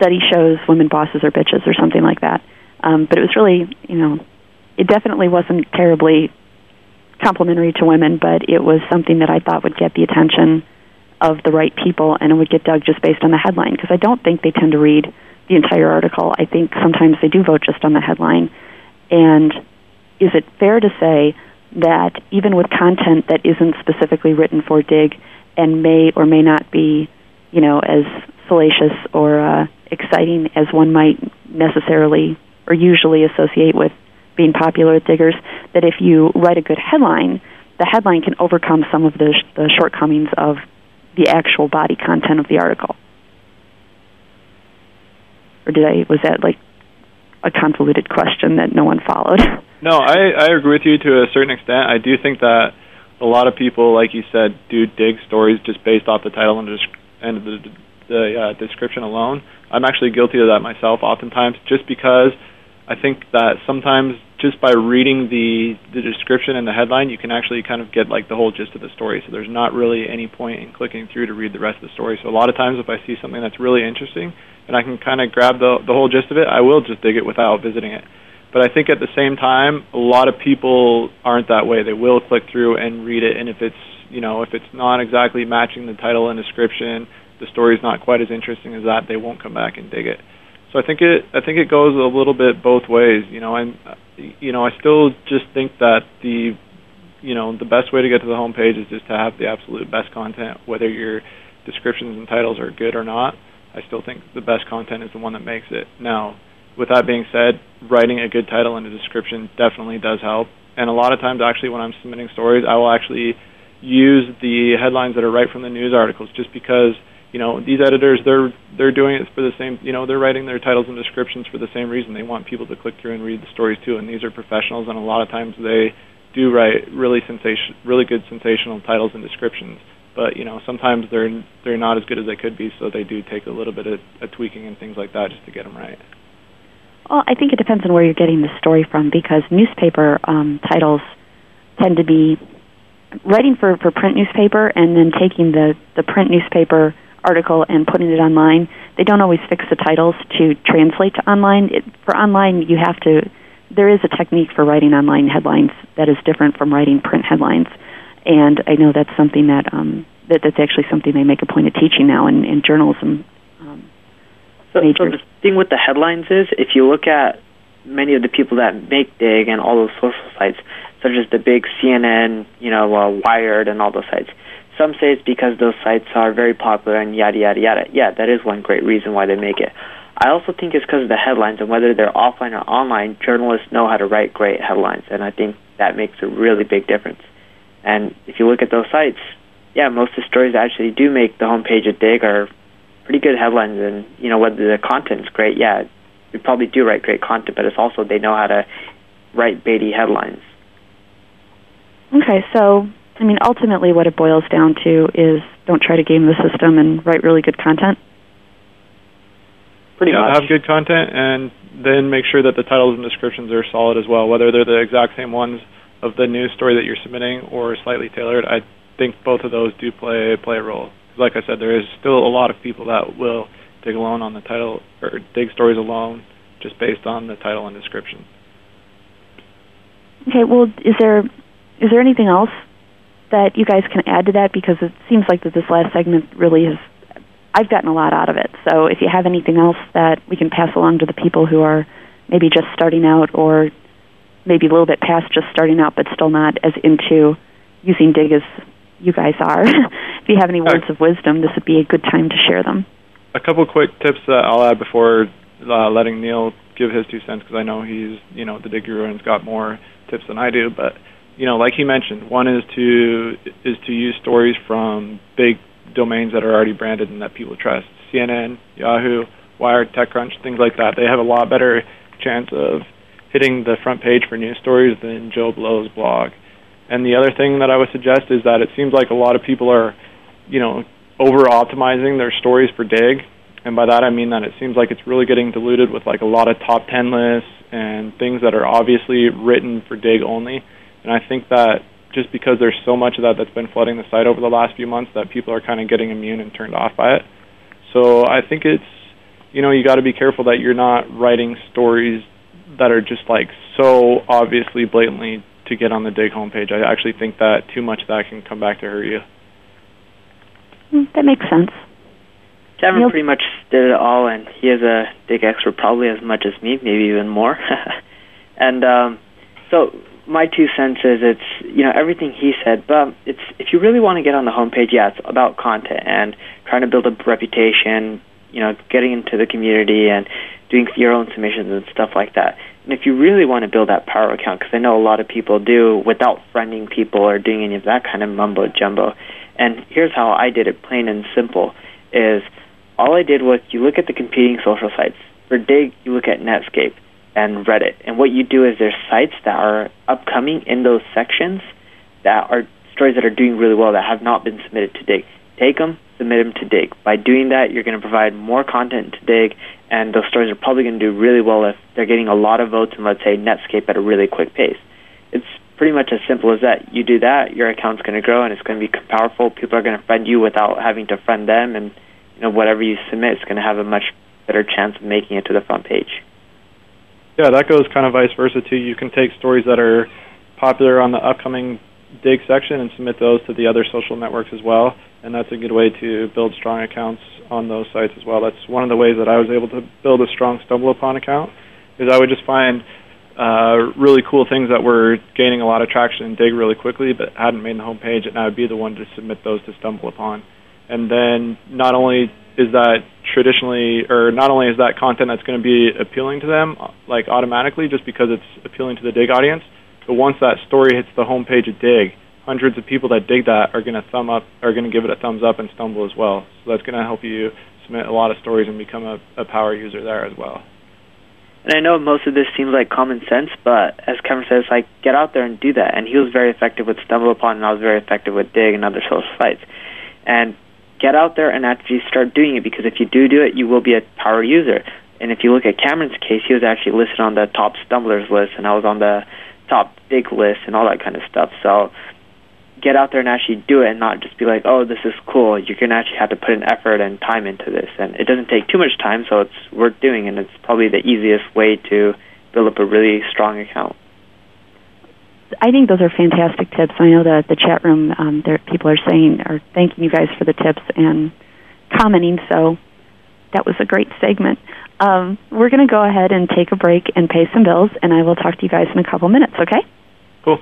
study shows women bosses are bitches or something like that. But it was really, you know, it definitely wasn't terribly complimentary to women, but it was something that I thought would get the attention of the right people, and it would get dug just based on the headline, because I don't think they tend to read the entire article. I think sometimes they do vote just on the headline. And is it fair to say that even with content that isn't specifically written for Digg and may or may not be, you know, as salacious or exciting as one might necessarily or usually associate with being popular with Diggers, that if you write a good headline, the headline can overcome some of the shortcomings of the actual body content of the article? Or was that like a convoluted question that no one followed? No, I agree with you to a certain extent. I do think that a lot of people, like you said, do Digg stories just based off the title and the description alone. I'm actually guilty of that myself oftentimes, just because I think that sometimes just by reading the description and the headline, you can actually kind of get like the whole gist of the story. So there's not really any point in clicking through to read the rest of the story. So a lot of times if I see something that's really interesting and I can kind of grab the whole gist of it, I will just Digg it without visiting it. But I think at the same time, a lot of people aren't that way. They will click through and read it, and if it's, you know, if it's not exactly matching the title and description, the story's not quite as interesting as that, they won't come back and Digg it. So I think it goes a little bit both ways, you know. And you know, I still just think that the, you know, the best way to get to the homepage is just to have the absolute best content, whether your descriptions and titles are good or not. I still think the best content is the one that makes it. Now, with that being said, writing a good title and a description definitely does help. And a lot of times, actually, when I'm submitting stories, I will actually use the headlines that are right from the news articles, just because, you know, these editors, they're doing it for the same, you know, they're writing their titles and descriptions for the same reason. They want people to click through and read the stories too, and these are professionals, and a lot of times they do write really good sensational titles and descriptions. But, you know, sometimes they're not as good as they could be, so they do take a little bit of tweaking and things like that just to get them right. Well, I think it depends on where you're getting the story from, because newspaper titles tend to be writing for print newspaper, and then taking the print newspaper article and putting it online. They don't always fix the titles to translate to online. For online, you have to... There is a technique for writing online headlines that is different from writing print headlines. And I know that's something that, that's actually something they make a point of teaching now in journalism. So the thing with the headlines is, if you look at many of the people that make Digg and all those social sites, such as the big CNN, you know, Wired, and all those sites, some say it's because those sites are very popular and yada, yada, yada. Yeah, that is one great reason why they make it. I also think it's because of the headlines, and whether they're offline or online, journalists know how to write great headlines, and I think that makes a really big difference. And if you look at those sites, yeah, most of the stories that actually do make the homepage of Digg are pretty good headlines. And, you know, whether the content's great, yeah, they probably do write great content, but it's also they know how to write baity headlines. Okay, so, I mean, ultimately what it boils down to is don't try to game the system and write really good content. Pretty much. Have good content, and then make sure that the titles and descriptions are solid as well, whether they're the exact same ones of the news story that you're submitting or slightly tailored. I think both of those do play a role. Like I said, there is still a lot of people that will Digg alone on the title, or Digg stories alone just based on the title and description. Okay, well, is there anything else that you guys can add to that? Because it seems like that this last segment really is, I've gotten a lot out of it. So if you have anything else that we can pass along to the people who are maybe just starting out, or maybe a little bit past just starting out, but still not as into using Digg as you guys are. If you have any words of wisdom, this would be a good time to share them. A couple quick tips that I'll add before letting Neil give his 2 cents, because I know he's, you know, the Digg guru and has got more tips than I do. But, you know, like he mentioned, one is to use stories from big domains that are already branded and that people trust. CNN, Yahoo, Wired, TechCrunch, things like that. They have a lot better chance of hitting the front page for news stories than Joe Blow's blog. And the other thing that I would suggest is that it seems like a lot of people are, you know, over-optimizing their stories for Digg. And by that I mean that it seems like it's really getting diluted with like a lot of top 10 lists and things that are obviously written for Digg only. And I think that just because there's so much of that that's been flooding the site over the last few months that people are kind of getting immune and turned off by it. So I think it's, you know, you got to be careful that you're not writing stories that are just like so obviously blatantly to get on the Digg homepage. I actually think that too much of that can come back to hurt you. That makes sense. Devin pretty much did it all, and he is a Digg expert probably as much as me, maybe even more. And so my two cents is it's, you know, everything he said, but it's if you really want to get on the homepage, yeah, it's about content and trying to build a reputation, you know, getting into the community and doing your own submissions and stuff like that. And if you really want to build that power account, because I know a lot of people do without friending people or doing any of that kind of mumbo-jumbo. And here's how I did it, plain and simple, is all I did was you look at the competing social sites. For Digg, you look at Netscape and Reddit. And what you do is there's sites that are upcoming in those sections that are stories that are doing really well that have not been submitted to Digg. Take them, submit them to Digg. By doing that, you're going to provide more content to Digg, and those stories are probably going to do really well if they're getting a lot of votes in, let's say, Netscape at a really quick pace. It's pretty much as simple as that. You do that, your account's going to grow, and it's going to be powerful. People are going to friend you without having to friend them, and you know whatever you submit is going to have a much better chance of making it to the front page. Yeah, that goes kind of vice versa, too. You can take stories that are popular on the upcoming Digg section and submit those to the other social networks as well, and that's a good way to build strong accounts on those sites as well. That's one of the ways that I was able to build a strong StumbleUpon account, is I would just find really cool things that were gaining a lot of traction in Digg really quickly but hadn't made the homepage, and I would be the one to submit those to StumbleUpon. And then not only is that content that's going to be appealing to them, like automatically, just because it's appealing to the Digg audience, but once that story hits the homepage of Digg, hundreds of people that dig that are going to give it a thumbs up and stumble as well. So that's going to help you submit a lot of stories and become a power user there as well. And I know most of this seems like common sense, but as Cameron says, like, get out there and do that. And he was very effective with StumbleUpon, and I was very effective with Digg and other social sites. And get out there and actually start doing it, because if you do it, you will be a power user. And if you look at Cameron's case, he was actually listed on the top stumblers list, and I was on the top Digg list and all that kind of stuff. So get out there and actually do it, and not just be like, oh, this is cool. You're going to actually have to put an effort and time into this. And it doesn't take too much time, so it's worth doing, and it's probably the easiest way to build up a really strong account. I think those are fantastic tips. I know that the chat room, people are thanking you guys for the tips and commenting, so that was a great segment. We're going to go ahead and take a break and pay some bills, and I will talk to you guys in a couple minutes, okay? Cool.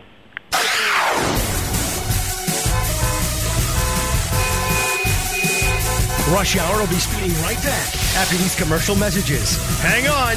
Rush Hour will be speeding right back after these commercial messages. Hang on.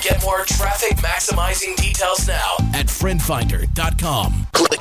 Get more traffic-maximizing details now at FriendFinder.com.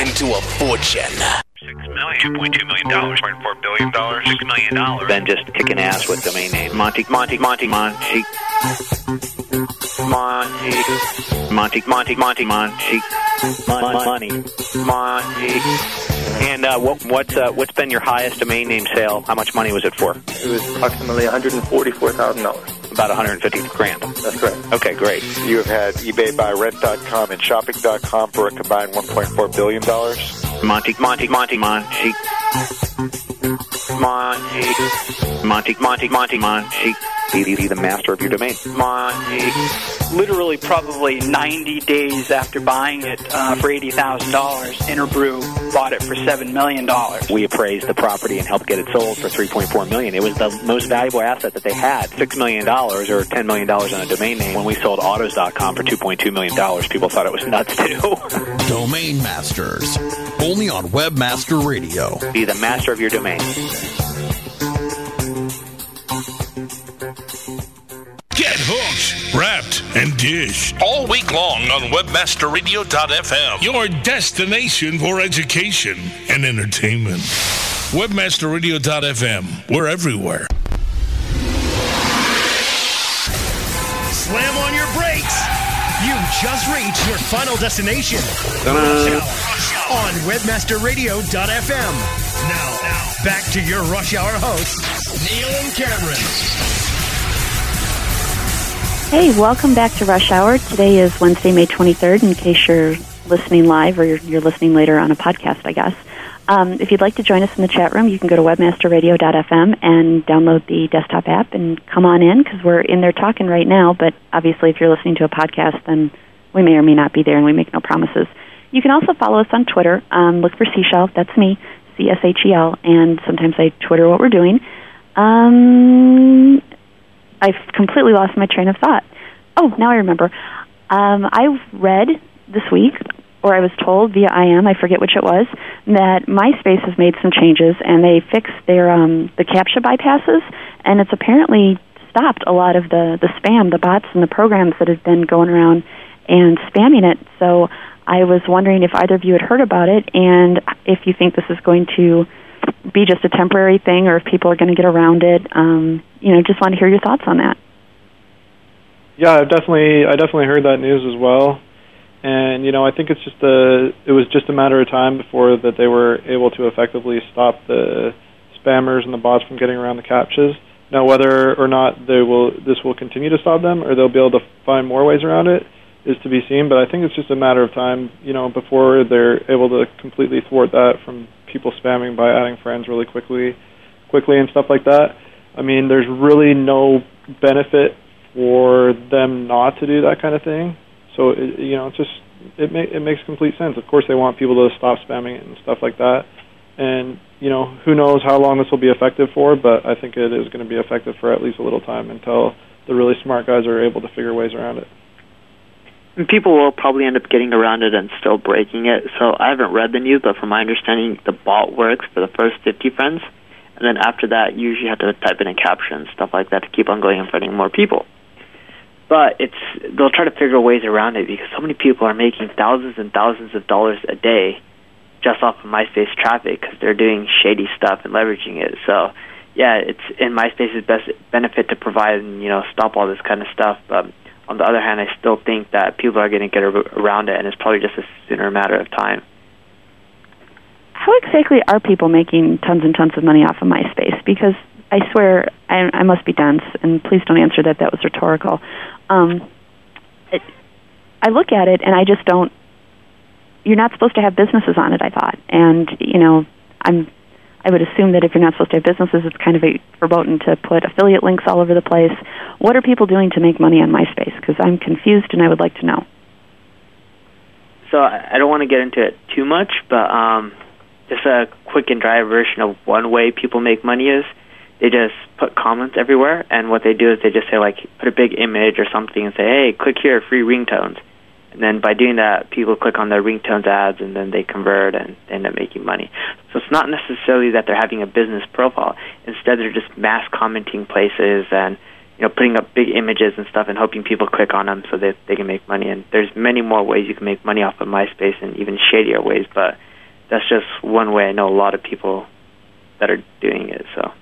into a fortune. $6 million, $2.2 million, $4 billion, $6 million. Then just kicking ass with the domain name Monty. And what's been your highest domain name sale? How much money was it for? It was approximately $144,000. about $150,000. That's correct. Okay, great. You have had eBay buy rent.com and shopping.com for a combined $1.4 billion. Monty. Be the master of your domain. Literally probably 90 days after buying it for $80,000, Interbrew bought it for $7 million. We appraised the property and helped get it sold for $3.4 million. It was the most valuable asset that they had, $6 million or $10 million on a domain name. When we sold autos.com for $2.2 million, people thought it was nuts, too. Domain Masters, only on Webmaster Radio. Be the master of your domain. Get hooked, wrapped, and dished all week long on WebmasterRadio.fm, your destination for education and entertainment. WebmasterRadio.fm, we're everywhere. Slam on your brakes. You've just reached your final destination. Rush Hour on WebmasterRadio.fm. Now, back to your Rush Hour hosts, Neil and Cameron. Hey, welcome back to Rush Hour. Today is Wednesday, May 23rd, in case you're listening live or you're listening later on a podcast, I guess. If you'd like to join us in the chat room, you can go to webmasterradio.fm and download the desktop app and come on in, because we're in there talking right now. But obviously, if you're listening to a podcast, then we may or may not be there, and we make no promises. You can also follow us on Twitter. Look for Seashell. That's me, C-S-H-E-L. And sometimes I Twitter what we're doing. I've completely lost my train of thought. Oh, now I remember. I read this week, or I was told via IM, I forget which it was, that MySpace has made some changes, and they fixed their the CAPTCHA bypasses, and it's apparently stopped a lot of the spam, the bots, and the programs that have been going around and spamming it. So I was wondering if either of you had heard about it, and if you think this is going to be just a temporary thing, or if people are going to get around it. Just want to hear your thoughts on that. Yeah, I definitely heard that news as well, and I think it's just it was just a matter of time before that they were able to effectively stop the spammers and the bots from getting around the CAPTCHAs. Now, whether or not this will continue to stop them, or they'll be able to find more ways around it, is to be seen. But I think it's just a matter of time, before they're able to completely thwart that from people spamming by adding friends really quickly and stuff like that. I mean, there's really no benefit for them not to do that kind of thing. So, it makes complete sense. Of course, they want people to stop spamming it and stuff like that. And, who knows how long this will be effective for, but I think it is going to be effective for at least a little time until the really smart guys are able to figure ways around it. And people will probably end up getting around it and still breaking it. So I haven't read the news, but from my understanding, the bot works for the first 50 friends. And then after that, you usually have to type in a caption and stuff like that to keep on going and finding more people. But they'll try to figure ways around it, because so many people are making thousands and thousands of dollars a day just off of MySpace traffic, because they're doing shady stuff and leveraging it. So, yeah, it's in MySpace's best benefit to provide and, stop all this kind of stuff. But on the other hand, I still think that people are going to get around it, and it's probably just a sooner matter of time. How exactly are people making tons and tons of money off of MySpace? Because I swear, I must be dense, and please don't answer that. That was rhetorical. I look at it, and I just don't... You're not supposed to have businesses on it, I thought. And, I would assume that if you're not supposed to have businesses, it's kind of verboten to put affiliate links all over the place. What are people doing to make money on MySpace? Because I'm confused, and I would like to know. So I don't want to get into it too much, but just a quick and dry version of one way people make money is they just put comments everywhere, and what they do is they just say, put a big image or something and say, hey, click here, free ringtones. And then by doing that, people click on their ringtones ads, and then they convert and end up making money. So it's not necessarily that they're having a business profile. Instead, they're just mass commenting places and putting up big images and stuff and hoping people click on them so that they can make money. And there's many more ways you can make money off of MySpace, and even shadier ways, but that's just one way I know a lot of people that are doing it. So,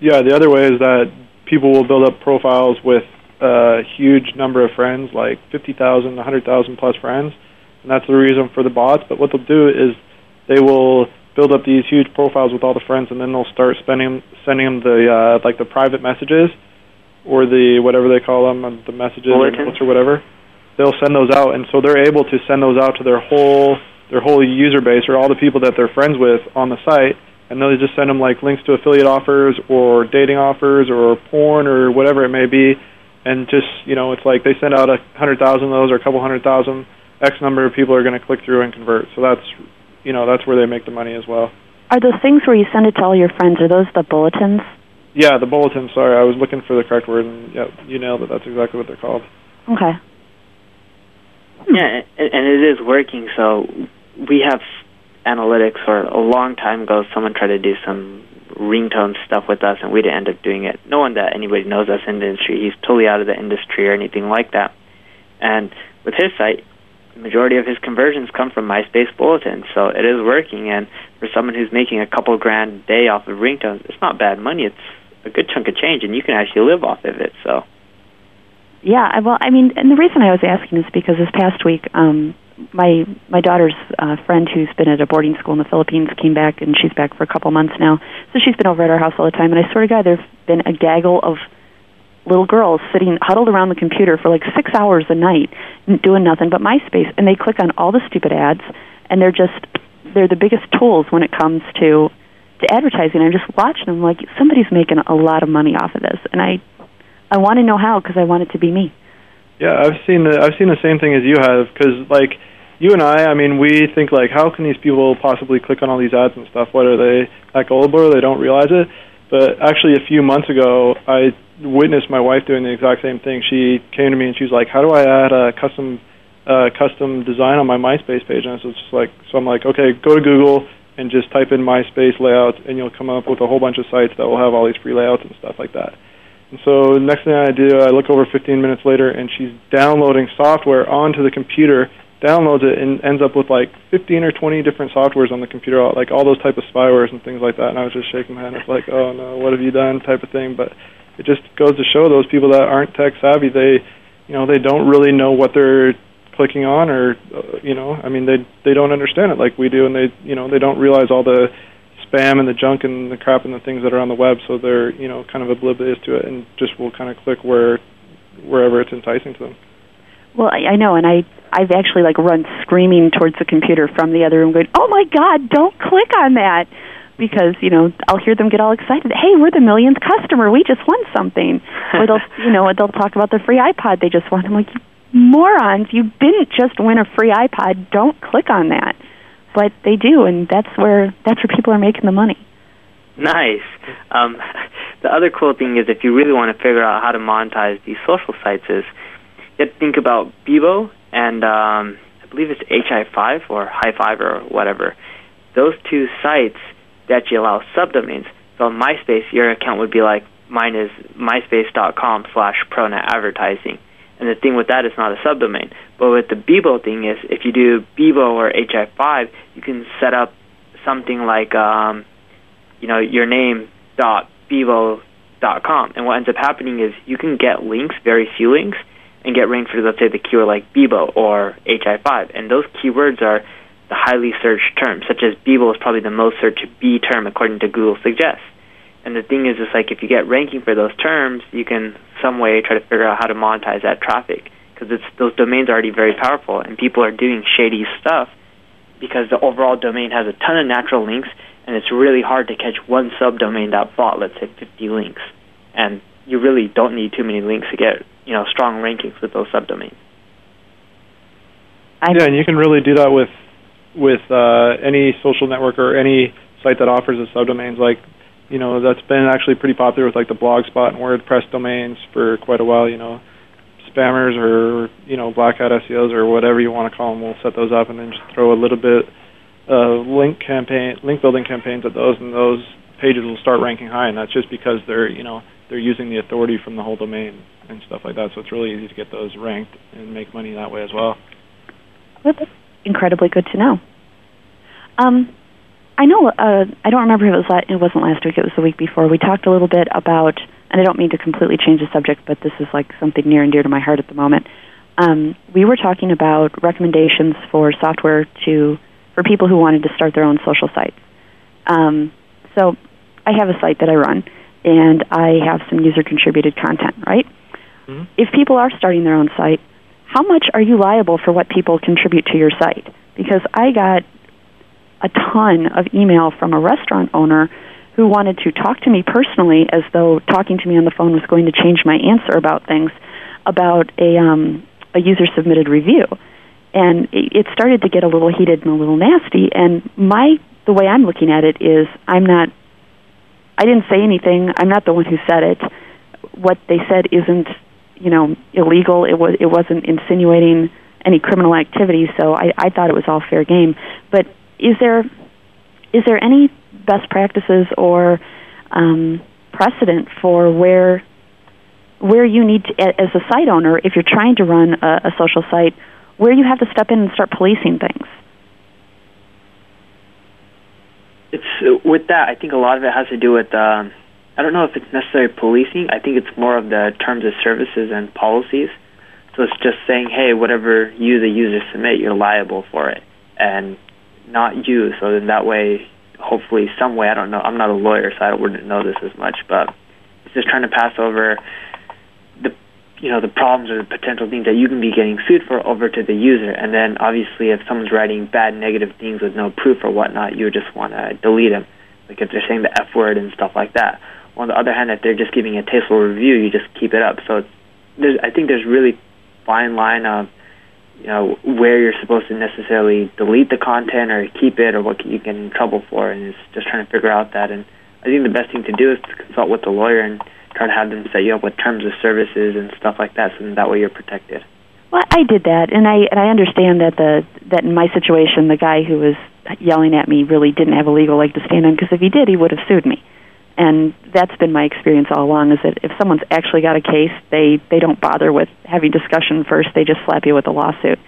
yeah, the other way is that people will build up profiles with a huge number of friends, like 50,000, 100,000 plus friends, and that's the reason for the bots. But what they'll do is they will build up these huge profiles with all the friends, and then they'll start sending them the private messages, or the whatever they call them, the messages or notes or whatever, they'll send those out. And so they're able to send those out to their whole user base or all the people that they're friends with on the site. And they'll just send them like links to affiliate offers or dating offers or porn or whatever it may be. And just, you know, it's like they send out 100,000 of those or a couple 100,000. X number of people are going to click through and convert. So that's, you know, that's where they make the money as well. Are those things where you send it to all your friends, are those the bulletins? Yeah, the bulletins. Sorry, I was looking for the correct word, and yeah, you nailed it. That's exactly what they're called. Okay. Yeah, and it is working. So we have analytics, or a long time ago, someone tried to do some ringtone stuff with us, and we didn't end up doing it. No one that anybody knows us in the industry. He's totally out of the industry or anything like that. And with his site, the majority of his conversions come from MySpace bulletins, so it is working. And for someone who's making a couple grand a day off of ringtones, it's not bad money. It's a good chunk of change, and you can actually live off of it. So, yeah, well, I mean, and the reason I was asking is because this past week, my daughter's friend who's been at a boarding school in the Philippines came back, and she's back for a couple months now. So she's been over at our house all the time, and I swear to God, there's been a gaggle of little girls sitting huddled around the computer for like 6 hours a night doing nothing but MySpace, and they click on all the stupid ads, and they're the biggest tools when it comes to advertising. I just watching them like, somebody's making a lot of money off of this, and I want to know how, because I want it to be me. Yeah, I've seen the same thing as you have, because like you and I mean, we think like, how can these people possibly click on all these ads and stuff? What, are they that gullible? They don't realize it. But actually, a few months ago, I witnessed my wife doing the exact same thing. She came to me and she was like, "How do I add a custom design on my MySpace page?" And I was just like, "So I'm like, okay, go to Google and just type in MySpace layouts, and you'll come up with a whole bunch of sites that will have all these free layouts and stuff like that." And so next thing I do, I look over 15 minutes later, and she's downloading software onto the computer, downloads it, and ends up with like 15 or 20 different softwares on the computer, like all those type of spywares and things like that. And I was just shaking my head. It's like, "Oh no, what have you done?" type of thing, but it just goes to show those people that aren't tech savvy, they don't really know what they're clicking on, or they don't understand it like we do, and they don't realize all the spam and the junk and the crap and the things that are on the web, so they're kind of oblivious to it and just will kind of click wherever it's enticing to them. Well, I know, and I've actually like run screaming towards the computer from the other room, going, "Oh my God, don't click on that!" Because, I'll hear them get all excited. "Hey, we're the millionth customer. We just won something." Or they'll talk about the free iPod they just won. I'm like, "You morons, you didn't just win a free iPod. Don't click on that." But they do, and that's where people are making the money. Nice. The other cool thing is, if you really want to figure out how to monetize these social sites, is you have to think about Bebo and I believe it's HI5 or Hi5 or whatever. Those two sites that you allow subdomains. So on MySpace, your account would be like, mine is myspace.com/ProNetAdvertising. And the thing with that is not a subdomain. But with the Bebo thing is, if you do Bebo or HI5, you can set up something like, your name.bebo.com. And what ends up happening is you can get links, very few links, and get ranked for, let's say, the keyword like Bebo or HI5. And those keywords are the highly searched terms, such as Bebo is probably the most searched B term according to Google Suggest. And the thing is, it's like if you get ranking for those terms, you can some way try to figure out how to monetize that traffic, because those domains are already very powerful, and people are doing shady stuff because the overall domain has a ton of natural links, and it's really hard to catch one subdomain that bought, let's say, 50 links. And you really don't need too many links to get strong rankings with those subdomains. Yeah, and you can really do that with any social network or any site that offers a subdomains. Like, that's been actually pretty popular with like the Blogspot and WordPress domains for quite a while. Spammers or black hat SEOs or whatever you want to call them will set those up and then just throw a little bit of link building campaigns at those, and those pages will start ranking high. And that's just because they're using the authority from the whole domain and stuff like that. So it's really easy to get those ranked and make money that way as well. That's incredibly good to know. I know, I don't remember if it wasn't last week, it was the week before, we talked a little bit about, and I don't mean to completely change the subject, but this is like something near and dear to my heart at the moment. We were talking about recommendations for software for people who wanted to start their own social sites. So I have a site that I run, and I have some user-contributed content, right? Mm-hmm. If people are starting their own site, how much are you liable for what people contribute to your site? Because I got a ton of email from a restaurant owner who wanted to talk to me personally as though talking to me on the phone was going to change my answer about things, about a user-submitted review. And it started to get a little heated and a little nasty. And the way I'm looking at it is I didn't say anything. I'm not the one who said it. What they said isn't, illegal. It wasn't insinuating any criminal activity, so I thought it was all fair game. But is there any best practices or precedent for where you need to, as a site owner, if you're trying to run a social site, where you have to step in and start policing things? With that, I think a lot of it has to do with, I don't know if it's necessarily policing. I think it's more of the terms of services and policies. So it's just saying, hey, whatever you, the user, submit, you're liable for it, and not you. So in that way, hopefully, some way, I don't know. I'm not a lawyer, so I wouldn't know this as much, but it's just trying to pass over the problems or the potential things that you can be getting sued for over to the user. And then, obviously, if someone's writing bad, negative things with no proof or whatnot, you just want to delete them. Like if they're saying the F word and stuff like that. On the other hand, if they're just giving a tasteful review, you just keep it up. So I think there's really fine line of where you're supposed to necessarily delete the content or keep it or what you get in trouble for. And it's just trying to figure out that. And I think the best thing to do is to consult with the lawyer and try to have them set you up with terms of services and stuff like that, so that way you're protected. Well, I did that, and I understand that that in my situation, the guy who was yelling at me really didn't have a legal leg to stand on, because if he did, he would have sued me. And that's been my experience all along, is that if someone's actually got a case, they don't bother with having discussion first. They just slap you with a lawsuit.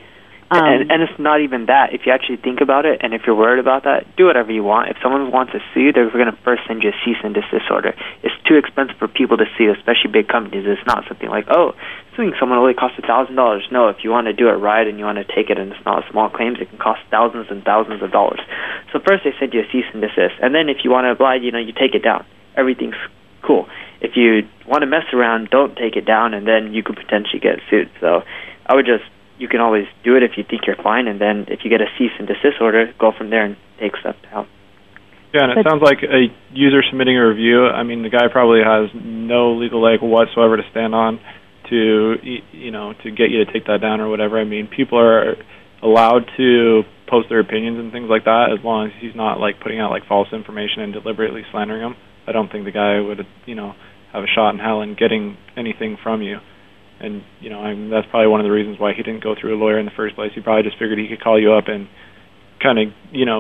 And it's not even that. If you actually think about it, and if you're worried about that, do whatever you want. If someone wants to sue you, they're going to first send you a cease and desist order. It's too expensive for people to sue, especially big companies. It's not something like, oh, suing someone only costs $1,000. No, if you want to do it right and you want to take it and it's not small claims, it can cost thousands and thousands of dollars. So first they send you a cease and desist. And then if you want to oblige, you take it down. Everything's cool. If you want to mess around, don't take it down, and then you could potentially get sued. So I would just... You can always do it if you think you're fine, and then if you get a cease and desist order, go from there and take stuff down. Yeah, and it sounds like a user submitting a review, the guy probably has no legal leg whatsoever to stand on to get you to take that down or whatever. People are allowed to post their opinions and things like that as long as he's not, putting out, false information and deliberately slandering them. I don't think the guy would, have a shot in hell in getting anything from you. And, that's probably one of the reasons why he didn't go through a lawyer in the first place. He probably just figured he could call you up and kind of,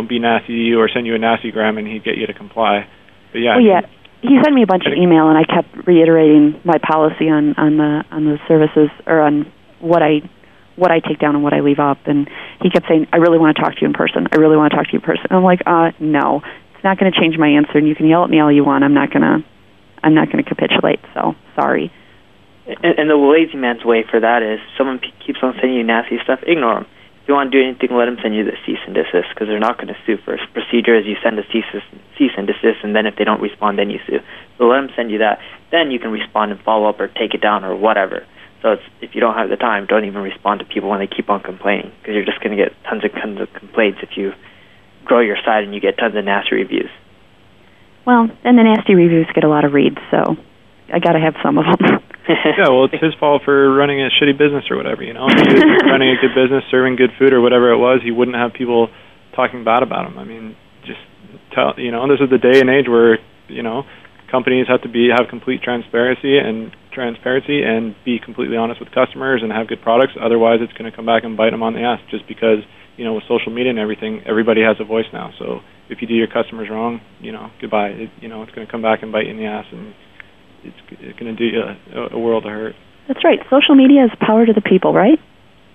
be nasty to you or send you a nasty gram and he'd get you to comply. But, yeah. Well, yeah. He sent me a bunch of email, and I kept reiterating my policy on the services, or on what I take down and what I leave up. And he kept saying, I really want to talk to you in person. I really want to talk to you in person. And I'm like, no. It's not going to change my answer, and you can yell at me all you want. I'm not going to capitulate, so sorry. And the lazy man's way for that is someone keeps on sending you nasty stuff, ignore them. If you want to do anything, let them send you the cease and desist, because they're not going to sue first. Procedure is you send a cease and desist, and then if they don't respond, then you sue. So let them send you that. Then you can respond and follow up or take it down or whatever. So if you don't have the time, don't even respond to people when they keep on complaining, because you're just going to get tons of complaints if you grow your site and you get tons of nasty reviews. Well, and the nasty reviews get a lot of reads, so I got to have some of them. Yeah, well, it's his fault for running a shitty business or whatever, If he was running a good business, serving good food or whatever it was, he wouldn't have people talking bad about him. Just tell, this is the day and age where, companies have to have complete transparency and be completely honest with customers and have good products. Otherwise, it's going to come back and bite them on the ass, just because, with social media and everything, everybody has a voice now. So if you do your customers wrong, goodbye. It's going to come back and bite you in the ass, and it's going to do you a world of hurt. That's right. Social media is power to the people, right?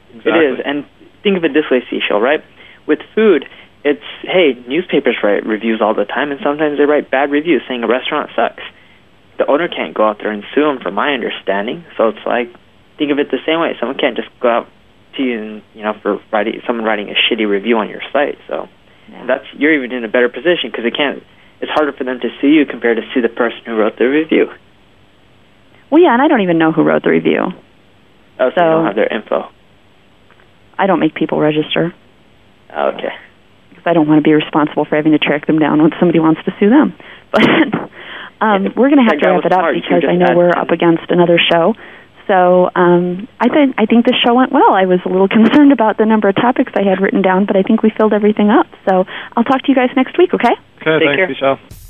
Exactly. It is. And think of it this way, Seashell, right? With food, it's, hey, newspapers write reviews all the time, and sometimes they write bad reviews saying a restaurant sucks. The owner can't go out there and sue them, from my understanding. So it's like, think of it the same way. Someone can't just go out to you and, for someone writing a shitty review on your site. So yeah. You're even in a better position, because it can't... it's harder for them to see you compared to see the person who wrote the review. Well, yeah, and I don't even know who wrote the review. Oh, so you don't have their info. I don't make people register. Okay. Because I don't want to be responsible for having to track them down when somebody wants to sue them. But we're going to have to wrap it up because I know we're up against another show. So I think this show went well. I was a little concerned about the number of topics I had written down, but I think we filled everything up. So I'll talk to you guys next week, okay? Okay, thanks, Michelle.